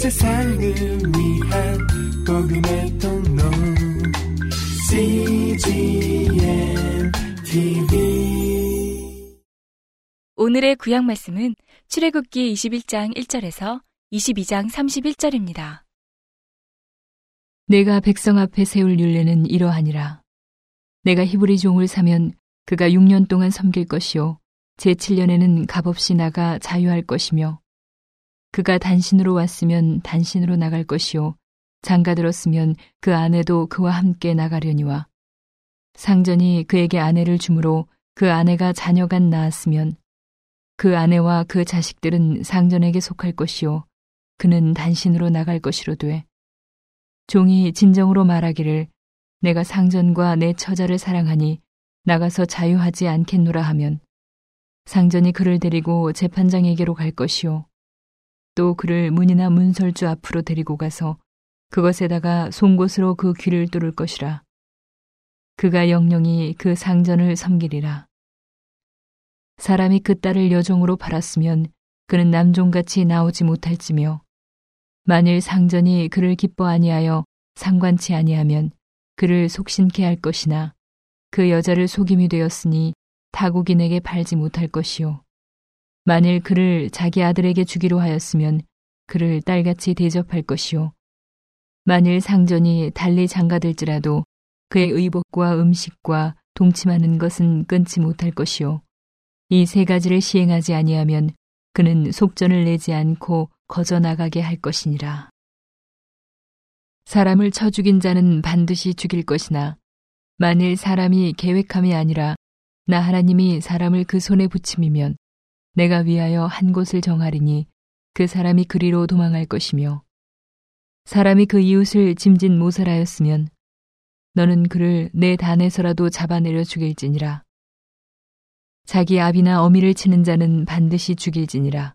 세상을 위한 복음의 통로 cgmtv. 오늘의 구약 말씀은 출애굽기 21장 1절에서 22장 31절입니다. 내가 백성 앞에 세울 율례는 이러하니라. 내가 히브리 종을 사면 그가 6년 동안 섬길 것이요 제7년에는 값없이 나가 자유할 것이며, 그가 단신으로 왔으면 단신으로 나갈 것이요 장가들었으면 그 아내도 그와 함께 나가려니와, 상전이 그에게 아내를 주므로 그 아내가 자녀간 낳았으면 그 아내와 그 자식들은 상전에게 속할 것이요 그는 단신으로 나갈 것이로되, 종이 진정으로 말하기를 내가 상전과 내 처자를 사랑하니 나가서 자유하지 않겠노라 하면, 상전이 그를 데리고 재판장에게로 갈 것이요 또 그를 문이나 문설주 앞으로 데리고 가서 그것에다가 송곳으로 그 귀를 뚫을 것이라. 그가 영영히 그 상전을 섬기리라. 사람이 그 딸을 여종으로 팔았으면 그는 남종같이 나오지 못할지며, 만일 상전이 그를 기뻐 아니하여 상관치 아니하면 그를 속신케 할 것이나 그 여자를 속임이 되었으니 타국인에게 팔지 못할 것이요, 만일 그를 자기 아들에게 주기로 하였으면 그를 딸같이 대접할 것이요, 만일 상전이 달리 장가들지라도 그의 의복과 음식과 동침하는 것은 끊지 못할 것이요, 이 세 가지를 시행하지 아니하면 그는 속전을 내지 않고 거저나가게 할 것이니라. 사람을 쳐 죽인 자는 반드시 죽일 것이나, 만일 사람이 계획함이 아니라 나 하나님이 사람을 그 손에 붙임이면 내가 위하여 한 곳을 정하리니 그 사람이 그리로 도망할 것이며, 사람이 그 이웃을 짐짓 모살하였으면 너는 그를 내 단에서라도 잡아내려 죽일지니라. 자기 아비나 어미를 치는 자는 반드시 죽일지니라.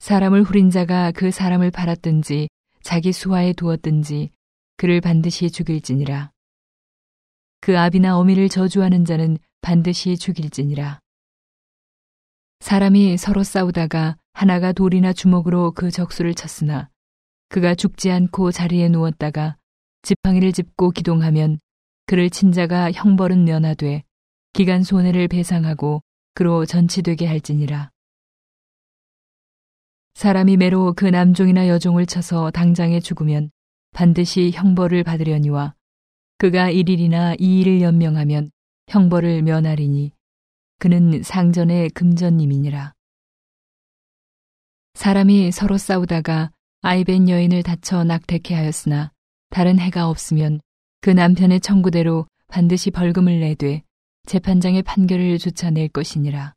사람을 후린 자가 그 사람을 팔았든지 자기 수하에 두었든지 그를 반드시 죽일지니라. 그 아비나 어미를 저주하는 자는 반드시 죽일지니라. 사람이 서로 싸우다가 하나가 돌이나 주먹으로 그 적수를 쳤으나 그가 죽지 않고 자리에 누웠다가 지팡이를 짚고 기동하면 그를 친 자가 형벌은 면하되 기간 손해를 배상하고 그로 전치되게 할지니라. 사람이 매로 그 남종이나 여종을 쳐서 당장에 죽으면 반드시 형벌을 받으려니와, 그가 1일이나 2일을 연명하면 형벌을 면하리니 그는 상전의 금전님이니라. 사람이 서로 싸우다가 아이벤 여인을 다쳐 낙태케 하였으나 다른 해가 없으면 그 남편의 청구대로 반드시 벌금을 내되 재판장의 판결을 조차 낼 것이니라.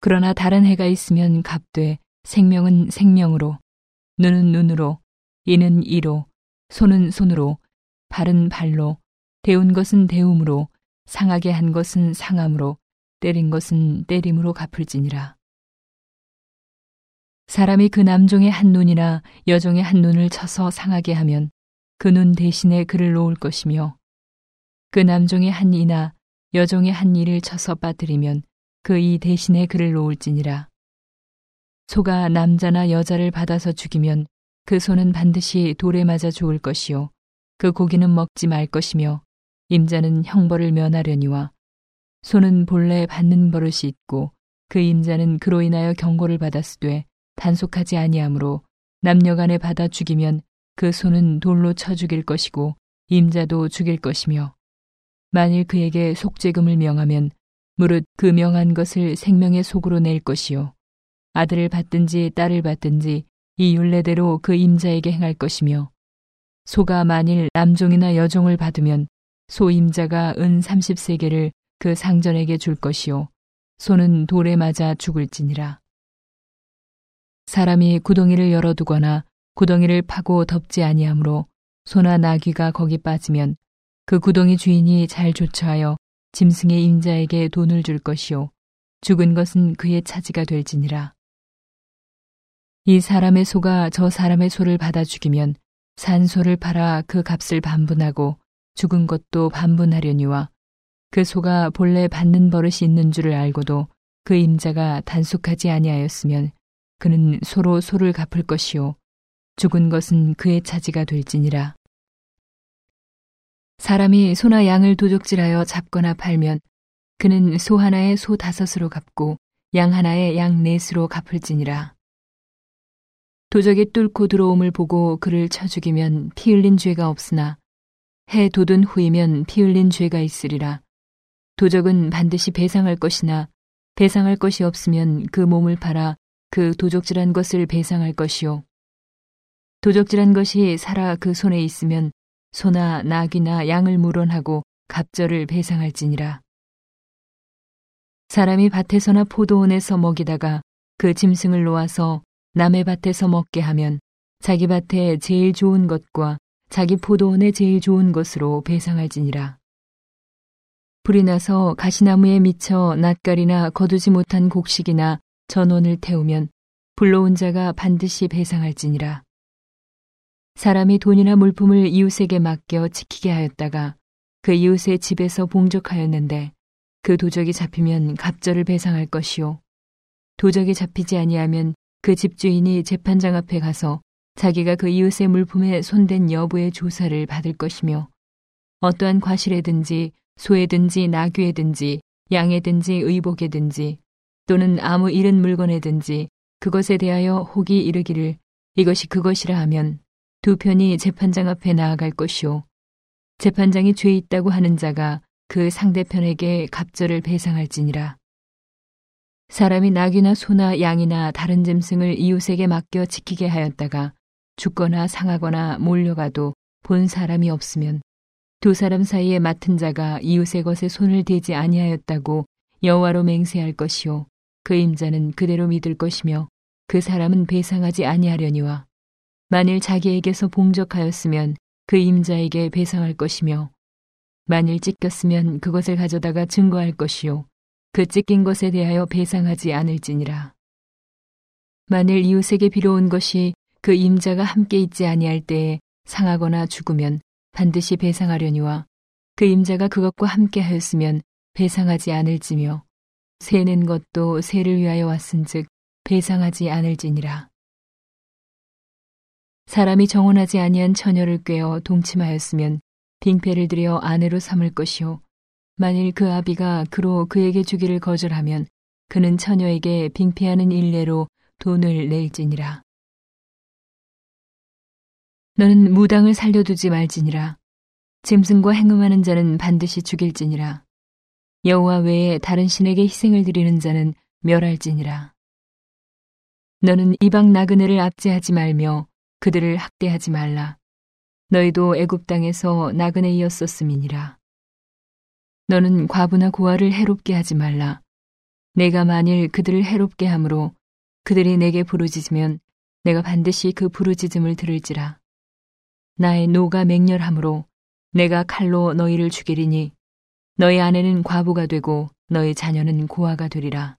그러나 다른 해가 있으면 갚되 생명은 생명으로, 눈은 눈으로, 이는 이로, 손은 손으로, 발은 발로, 대운 것은 대움으로, 상하게 한 것은 상함으로, 때린 것은 때림으로 갚을지니라. 사람이 그 남종의 한 눈이나 여종의 한 눈을 쳐서 상하게 하면 그 눈 대신에 그를 놓을 것이며, 그 남종의 한 이나 여종의 한 이를 쳐서 빠뜨리면 그 이 대신에 그를 놓을지니라. 소가 남자나 여자를 받아서 죽이면 그 소는 반드시 돌에 맞아 죽을 것이요 그 고기는 먹지 말 것이며, 임자는 형벌을 면하려니와, 소는 본래 받는 버릇이 있고 그 임자는 그로 인하여 경고를 받았으되 단속하지 아니하므로, 남녀간에 받아 죽이면 그 소는 돌로 쳐 죽일 것이고 임자도 죽일 것이며, 만일 그에게 속죄금을 명하면 무릇 그 명한 것을 생명의 속으로 낼 것이요 아들을 받든지 딸을 받든지 이 율례대로 그 임자에게 행할 것이며, 소가 만일 남종이나 여종을 받으면 소 임자가 은 30세겔을 그 상전에게 줄 것이요 소는 돌에 맞아 죽을지니라. 사람이 구덩이를 열어두거나 구덩이를 파고 덮지 아니하므로, 소나 나귀가 거기 빠지면 그 구덩이 주인이 잘 조처하여 짐승의 임자에게 돈을 줄 것이요 죽은 것은 그의 차지가 될지니라. 이 사람의 소가 저 사람의 소를 받아 죽이면 산 소를 팔아 그 값을 반분하고 죽은 것도 반분하려니와, 그 소가 본래 받는 버릇이 있는 줄을 알고도 그 임자가 단속하지 아니하였으면 그는 소로 소를 갚을 것이요 죽은 것은 그의 차지가 될지니라. 사람이 소나 양을 도적질하여 잡거나 팔면 그는 소 하나에 소 5으로 갚고 양 하나에 양 4으로 갚을지니라. 도적이 뚫고 들어옴을 보고 그를 쳐 죽이면 피 흘린 죄가 없으나 해 돋은 후이면 피 흘린 죄가 있으리라. 도적은 반드시 배상할 것이나 배상할 것이 없으면 그 몸을 팔아 그 도적질한 것을 배상할 것이요. 도적질한 것이 살아 그 손에 있으면 소나 낙이나 양을 물원하고 갑절을 배상할지니라. 사람이 밭에서나 포도원에서 먹이다가 그 짐승을 놓아서 남의 밭에서 먹게 하면 자기 밭에 제일 좋은 것과 자기 포도원에 제일 좋은 것으로 배상할지니라. 불이 나서 가시나무에 미쳐 낯가리나 거두지 못한 곡식이나 전원을 태우면 불러온 자가 반드시 배상할지니라. 사람이 돈이나 물품을 이웃에게 맡겨 지키게 하였다가 그 이웃의 집에서 봉적하였는데 그 도적이 잡히면 갑절을 배상할 것이요. 도적이 잡히지 아니하면 그 집주인이 재판장 앞에 가서 자기가 그 이웃의 물품에 손댄 여부의 조사를 받을 것이며 어떠한 과실에든지 소에든지 나귀에든지 양에든지 의복에든지 또는 아무 잃은 물건에든지 그것에 대하여 혹이 이르기를 이것이 그것이라 하면 두 편이 재판장 앞에 나아갈 것이요. 재판장이 죄 있다고 하는 자가 그 상대편에게 갑절을 배상할지니라. 사람이 낙이나 소나 양이나 다른 짐승을 이웃에게 맡겨 지키게 하였다가 죽거나 상하거나 몰려가도 본 사람이 없으면 두 사람 사이에 맡은 자가 이웃의 것에 손을 대지 아니하였다고 여호와로 맹세할 것이요. 그 임자는 그대로 믿을 것이며 그 사람은 배상하지 아니하려니와 만일 자기에게서 봉적하였으면 그 임자에게 배상할 것이며 만일 찢겼으면 그것을 가져다가 증거할 것이요. 그 찢긴 것에 대하여 배상하지 않을지니라. 만일 이웃에게 빌어온 것이 그 임자가 함께 있지 아니할 때에 상하거나 죽으면 반드시 배상하려니와 그 임자가 그것과 함께 하였으면 배상하지 않을지며 세는 것도 세를 위하여 왔은즉 배상하지 않을지니라. 사람이 정혼하지 아니한 처녀를 꿰어 동침하였으면 빙패를 들여 아내로 삼을 것이요. 만일 그 아비가 그로 그에게 주기를 거절하면 그는 처녀에게 빙패하는 일례로 돈을 낼지니라. 너는 무당을 살려두지 말지니라. 짐승과 행음하는 자는 반드시 죽일지니라. 여호와 외에 다른 신에게 희생을 드리는 자는 멸할지니라. 너는 이방 나그네를 압제하지 말며 그들을 학대하지 말라. 너희도 애굽 땅에서 나그네이었었음이니라. 너는 과부나 고아를 해롭게 하지 말라. 내가 만일 그들을 해롭게 함으로 그들이 내게 부르짖으면 내가 반드시 그 부르짖음을 들을지라. 나의 노가 맹렬함으로 내가 칼로 너희를 죽이리니 너희 아내는 과부가 되고 너희 자녀는 고아가 되리라.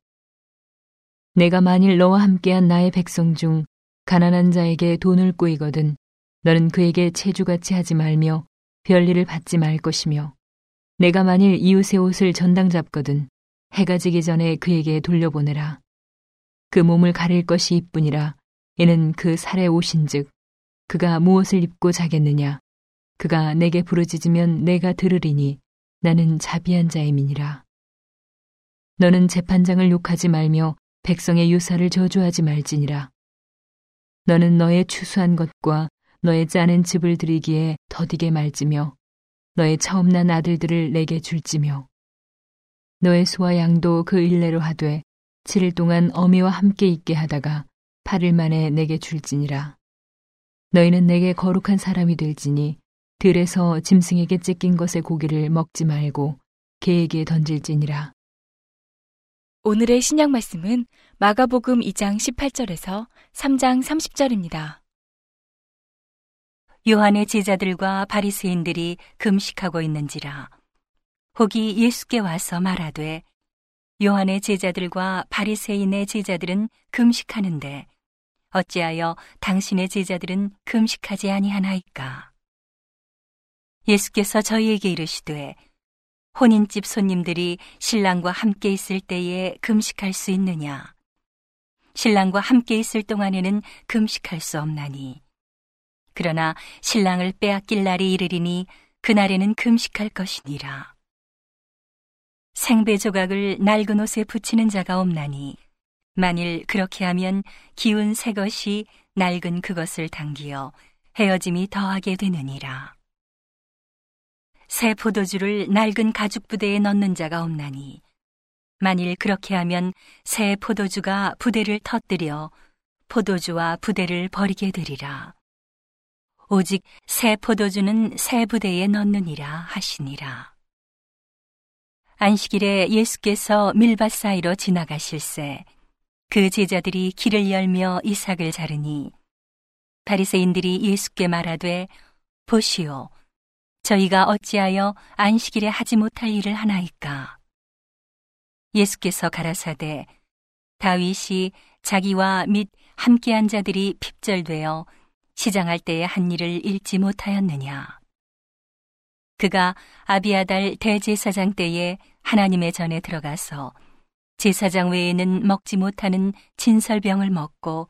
내가 만일 너와 함께한 나의 백성 중 가난한 자에게 돈을 꼬이거든 너는 그에게 채주같이 하지 말며 별리를 받지 말 것이며 내가 만일 이웃의 옷을 전당 잡거든 해가 지기 전에 그에게 돌려보내라. 그 몸을 가릴 것이 이뿐이라. 이는 그 살의 옷인즉 그가 무엇을 입고 자겠느냐. 그가 내게 부르짖으면 내가 들으리니 나는 자비한 자임이니라. 너는 재판장을 욕하지 말며 백성의 유사를 저주하지 말지니라. 너는 너의 추수한 것과 너의 짜는 즙을 드리기에 더디게 말지며 너의 처음 난 아들들을 내게 줄지며 너의 소와 양도 그 일례로 하되 7일 동안 어미와 함께 있게 하다가 8일 만에 내게 줄지니라. 너희는 내게 거룩한 사람이 될지니 들에서 짐승에게 찢긴 것의 고기를 먹지 말고 개에게 던질지니라. 오늘의 신약 말씀은 마가복음 2장 18절에서 3장 30절입니다. 요한의 제자들과 바리새인들이 금식하고 있는지라. 혹이 예수께 와서 말하되 요한의 제자들과 바리새인의 제자들은 금식하는데 어찌하여 당신의 제자들은 금식하지 아니하나이까. 예수께서 저희에게 이르시되 혼인집 손님들이 신랑과 함께 있을 때에 금식할 수 있느냐. 신랑과 함께 있을 동안에는 금식할 수 없나니 그러나 신랑을 빼앗길 날이 이르리니 그날에는 금식할 것이니라. 생배 조각을 낡은 옷에 붙이는 자가 없나니 만일 그렇게 하면 기운 새 것이 낡은 그것을 당기어 헤어짐이 더하게 되느니라. 새 포도주를 낡은 가죽 부대에 넣는 자가 없나니 만일 그렇게 하면 새 포도주가 부대를 터뜨려 포도주와 부대를 버리게 되리라. 오직 새 포도주는 새 부대에 넣느니라 하시니라. 안식일에 예수께서 밀밭 사이로 지나가실새 그 제자들이 길을 열며 이삭을 자르니 바리새인들이 예수께 말하되 보시오, 저희가 어찌하여 안식일에 하지 못할 일을 하나이까? 예수께서 가라사대 다윗이 자기와 및 함께한 자들이 핍절되어 시장할 때에 한 일을 잃지 못하였느냐? 그가 아비아달 대제사장 때에 하나님의 전에 들어가서 제사장 외에는 먹지 못하는 진설병을 먹고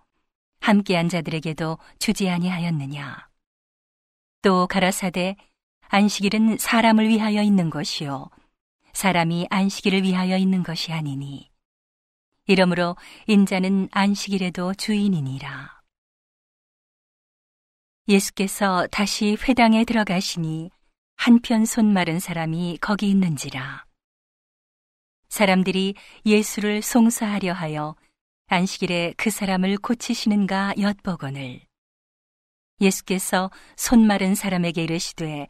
함께한 자들에게도 주지 아니하였느냐? 또 가라사대 안식일은 사람을 위하여 있는 것이요 사람이 안식일을 위하여 있는 것이 아니니 이러므로 인자는 안식일에도 주인이니라. 예수께서 다시 회당에 들어가시니 한편 손 마른 사람이 거기 있는지라. 사람들이 예수를 송사하려 하여 안식일에 그 사람을 고치시는가 엿보거늘 예수께서 손 마른 사람에게 이르시되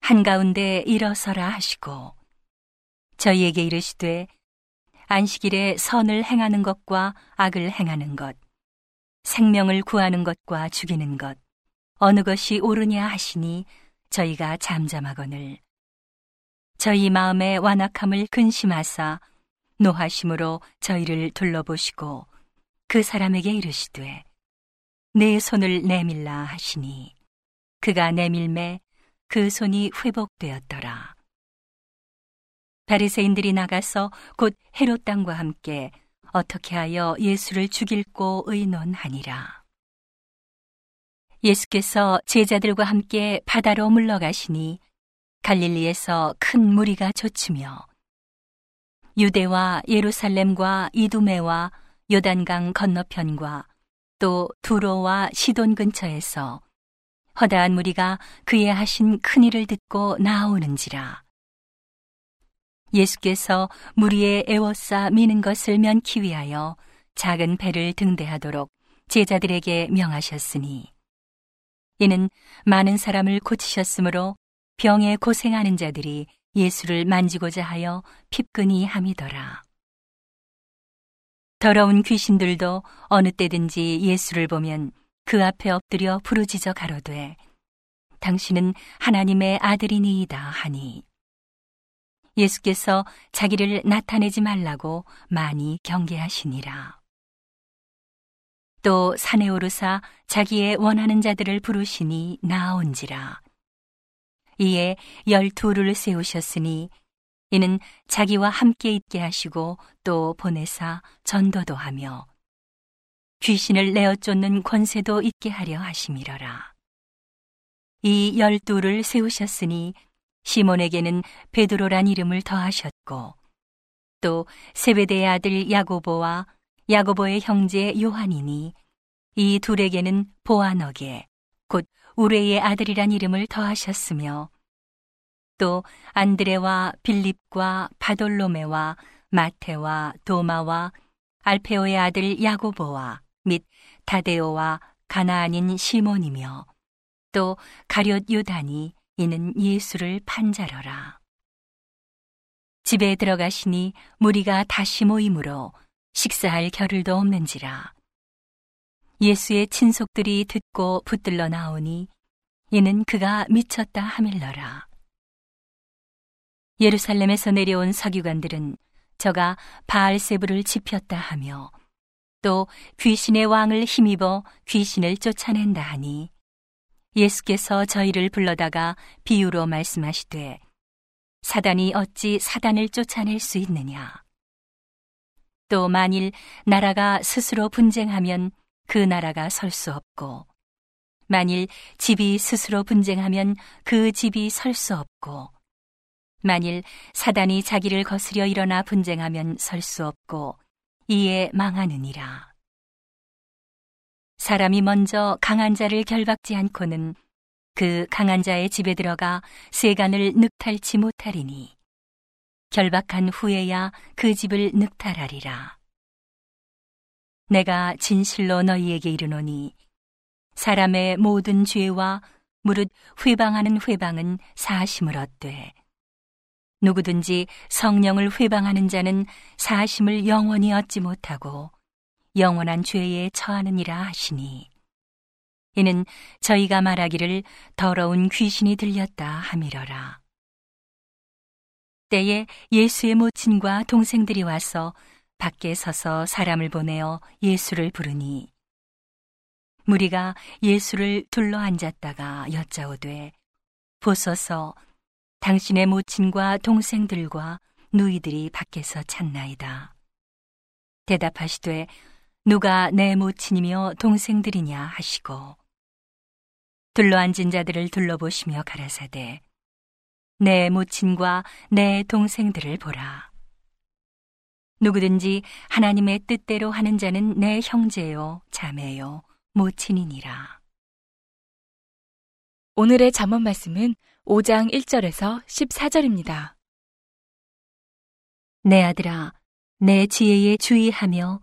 한가운데 일어서라 하시고 저희에게 이르시되 안식일에 선을 행하는 것과 악을 행하는 것, 생명을 구하는 것과 죽이는 것 어느 것이 옳으냐 하시니 저희가 잠잠하거늘 저희 마음의 완악함을 근심하사 노하심으로 저희를 둘러보시고 그 사람에게 이르시되 내 손을 내밀라 하시니 그가 내밀매 그 손이 회복되었더라. 바리새인들이 나가서 곧 헤롯 땅과 함께 어떻게 하여 예수를 죽일꼬 의논하니라. 예수께서 제자들과 함께 바다로 물러가시니 갈릴리에서 큰 무리가 좇으며 유대와 예루살렘과 이두메와 요단강 건너편과 또 두로와 시돈 근처에서 허다한 무리가 그의 하신 큰 일을 듣고 나아오는지라. 예수께서 무리에 에워싸 미는 것을 면키 위하여 작은 배를 등대하도록 제자들에게 명하셨으니 이는 많은 사람을 고치셨으므로 병에 고생하는 자들이 예수를 만지고자 하여 핍근이 함이더라. 더러운 귀신들도 어느 때든지 예수를 보면 그 앞에 엎드려 부르짖어 가로되 당신은 하나님의 아들이니이다 하니 예수께서 자기를 나타내지 말라고 많이 경계하시니라. 또 산에 오르사 자기의 원하는 자들을 부르시니 나아온지라. 이에 12를 세우셨으니 이는 자기와 함께 있게 하시고 또 보내사 전도도 하며 귀신을 내어 쫓는 권세도 있게 하려 하심이러라. 이 12를 세우셨으니 시몬에게는 베드로란 이름을 더하셨고 또 세베대의 아들 야고보와 야고보의 형제 요한이니 이 둘에게는 보아너게 곧 우레의 아들이란 이름을 더하셨으며 또 안드레와 빌립과 바돌로메와 마테와 도마와 알페오의 아들 야고보와 및 다데오와 가나안인 시몬이며 또 가룟 유다니 이는 예수를 판자러라. 집에 들어가시니 무리가 다시 모이므로 식사할 겨를도 없는지라. 예수의 친속들이 듣고 붙들러 나오니 이는 그가 미쳤다 하밀러라. 예루살렘에서 내려온 서기관들은 저가 바알세부를 지폈다 하며 또 귀신의 왕을 힘입어 귀신을 쫓아낸다 하니 예수께서 저희를 불러다가 비유로 말씀하시되 사단이 어찌 사단을 쫓아낼 수 있느냐? 또 만일 나라가 스스로 분쟁하면 그 나라가 설 수 없고, 만일 집이 스스로 분쟁하면 그 집이 설 수 없고, 만일 사단이 자기를 거스려 일어나 분쟁하면 설 수 없고 이에 망하느니라. 사람이 먼저 강한 자를 결박지 않고는 그 강한 자의 집에 들어가 세간을 늑탈치 못하리니 결박한 후에야 그 집을 늑탈하리라. 내가 진실로 너희에게 이르노니 사람의 모든 죄와 무릇 회방하는 회방은 사심을 얻되 누구든지 성령을 회방하는 자는 사심을 영원히 얻지 못하고 영원한 죄에 처하느니라 하시니, 이는 저희가 말하기를 더러운 귀신이 들렸다 함이러라. 때에 예수의 모친과 동생들이 와서 밖에 서서 사람을 보내어 예수를 부르니, 무리가 예수를 둘러앉았다가 여짜오되, 보소서, 당신의 모친과 동생들과 누이들이 밖에서 찾나이다. 대답하시되, 누가 내 모친이며 동생들이냐 하시고, 둘러앉은 자들을 둘러보시며 가라사대, 내 모친과 내 동생들을 보라. 누구든지 하나님의 뜻대로 하는 자는 내 형제요, 자매요, 모친이니라. 오늘의 잠언 말씀은 5장 1절에서 14절입니다. 내 아들아, 내 지혜에 주의하며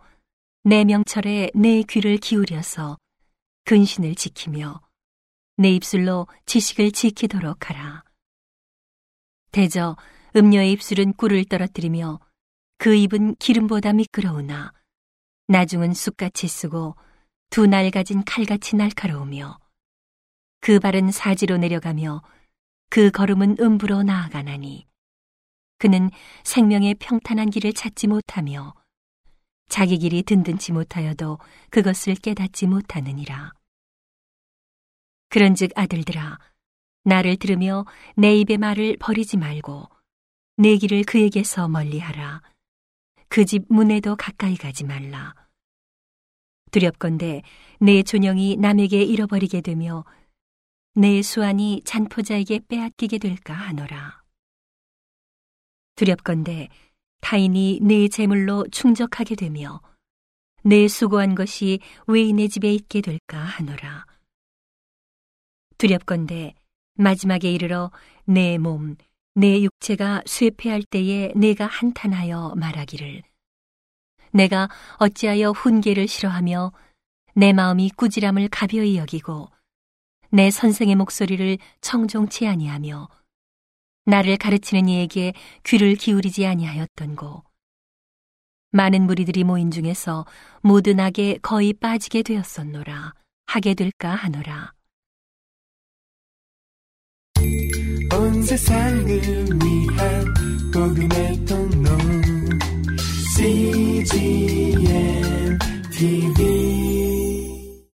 내 명철에 내 귀를 기울여서 근신을 지키며 내 입술로 지식을 지키도록 하라. 대저 음녀의 입술은 꿀을 떨어뜨리며 그 입은 기름보다 미끄러우나 나중은 쑥같이 쓰고 두 날 가진 칼같이 날카로우며 그 발은 사지로 내려가며 그 걸음은 음부로 나아가나니 그는 생명의 평탄한 길을 찾지 못하며 자기 길이 든든치 못하여도 그것을 깨닫지 못하느니라. 그런즉 아들들아, 나를 들으며 내 입의 말을 버리지 말고 내 길을 그에게서 멀리하라. 그 집 문에도 가까이 가지 말라. 두렵건대 내 존영이 남에게 잃어버리게 되며 내 수완이 잔포자에게 빼앗기게 될까 하노라. 두렵건대 타인이 내 재물로 충족하게 되며 내 수고한 것이 외인의 집에 있게 될까 하노라. 두렵건대 마지막에 이르러 내 몸, 내 육체가 쇠폐할 때에 내가 한탄하여 말하기를, 내가 어찌하여 훈계를 싫어하며 내 마음이 꾸지람을 가벼이 여기고 내 선생의 목소리를 청종치 아니하며 나를 가르치는 이에게 귀를 기울이지 아니하였던고. 많은 무리들이 모인 중에서 모든 악에 거의 빠지게 되었었노라. 하게 될까 하노라. 온 세상을 위하여